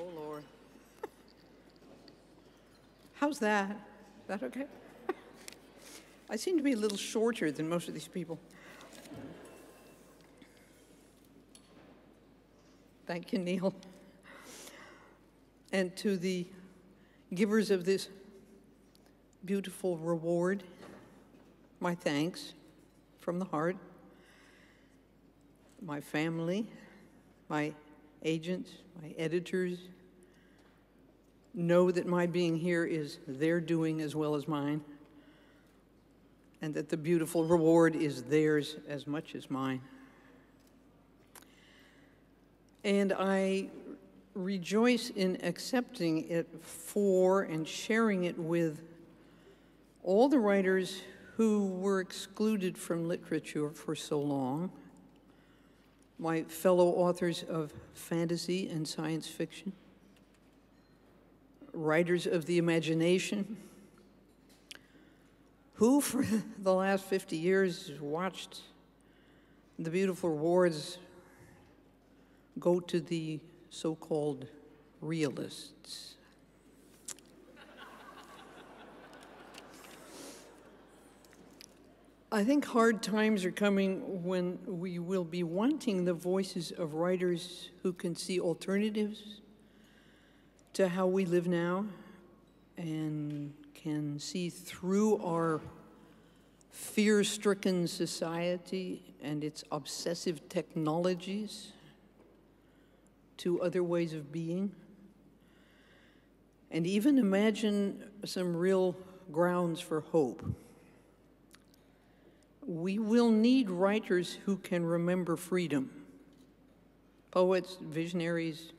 Oh, Lord. How's that? Is that okay? I seem to be a little shorter than most of these people. Thank you, Neil. And to the givers of this beautiful reward, my thanks from the heart, my family, my agents, my editors. Know that my being here is their doing as well as mine, and that the beautiful reward is theirs as much as mine. And I rejoice in accepting it for and sharing it with all the writers who were excluded from literature for so long, my fellow authors of fantasy and science fiction, writers of the imagination, who for the last 50 years watched the beautiful rewards go to the so-called realists. I think hard times are coming when we will be wanting the voices of writers who can see alternatives to how we live now and can see through our fear-stricken society and its obsessive technologies to other ways of being, and even imagine some real grounds for hope. We will need writers who can remember freedom, poets, visionaries,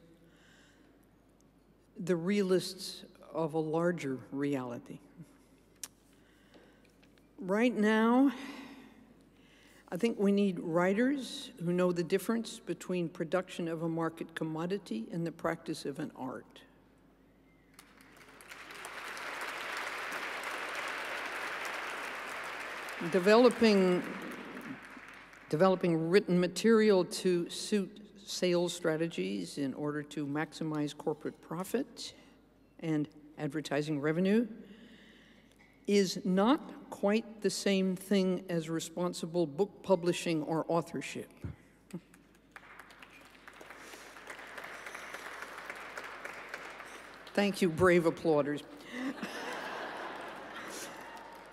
the realists of a larger reality. Right now, I think we need writers who know the difference between production of a market commodity and the practice of an art. Developing written material to suit sales strategies in order to maximize corporate profit and advertising revenue is not quite the same thing as responsible book publishing or authorship. Thank you, brave applauders.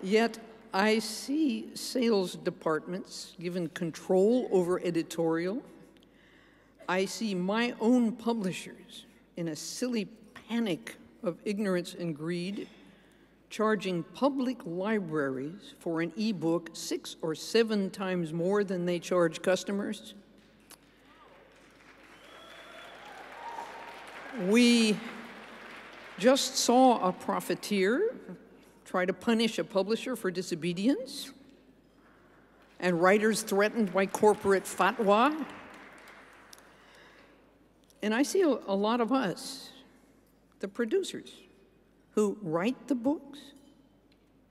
Yet, I see sales departments given control over editorial. I see my own publishers in a silly panic of ignorance and greed, charging public libraries for an e-book 6 or 7 times more than they charge customers. We just saw a profiteer try to punish a publisher for disobedience, and writers threatened by corporate fatwa. And I see a lot of us, the producers, who write the books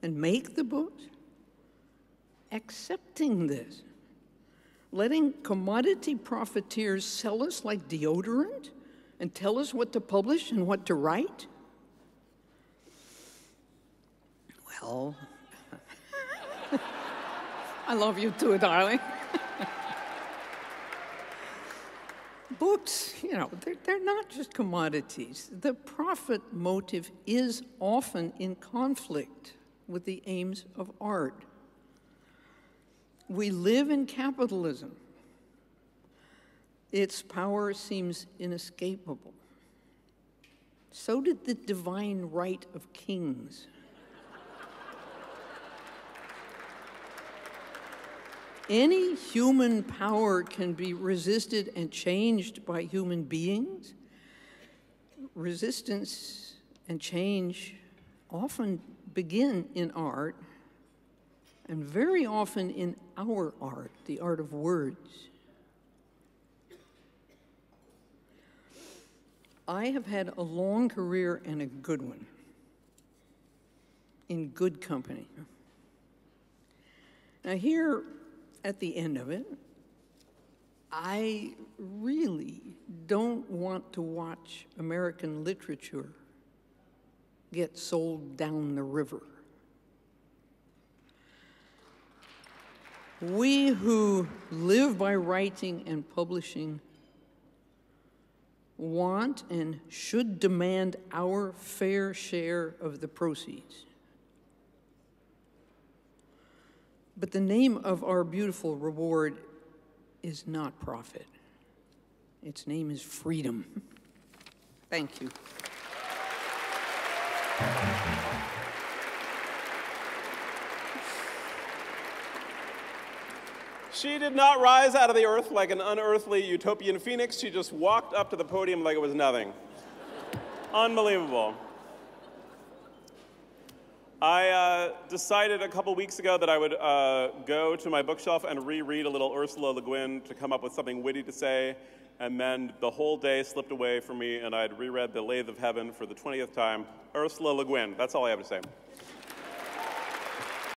and make the books, accepting this, letting commodity profiteers sell us like deodorant and tell us what to publish and what to write. Well, I love you too, darling. Books, you know, they're not just commodities. The profit motive is often in conflict with the aims of art. We live in capitalism. Its power seems inescapable. So did the divine right of kings. Any human power can be resisted and changed by human beings. Resistance and change often begin in art, and very often in our art, the art of words. I have had a long career and a good one, in good company. Now here, at the end of it, I really don't want to watch American literature get sold down the river. We who live by writing and publishing want and should demand our fair share of the proceeds. But the name of our beautiful reward is not profit. Its name is freedom. Thank you. She did not rise out of the earth like an unearthly utopian phoenix. She just walked up to the podium like it was nothing. Unbelievable. I decided a couple weeks ago that I would go to my bookshelf and reread a little Ursula Le Guin to come up with something witty to say, and then the whole day slipped away from me and I'd reread The Lathe of Heaven for the 20th time. Ursula Le Guin, that's all I have to say.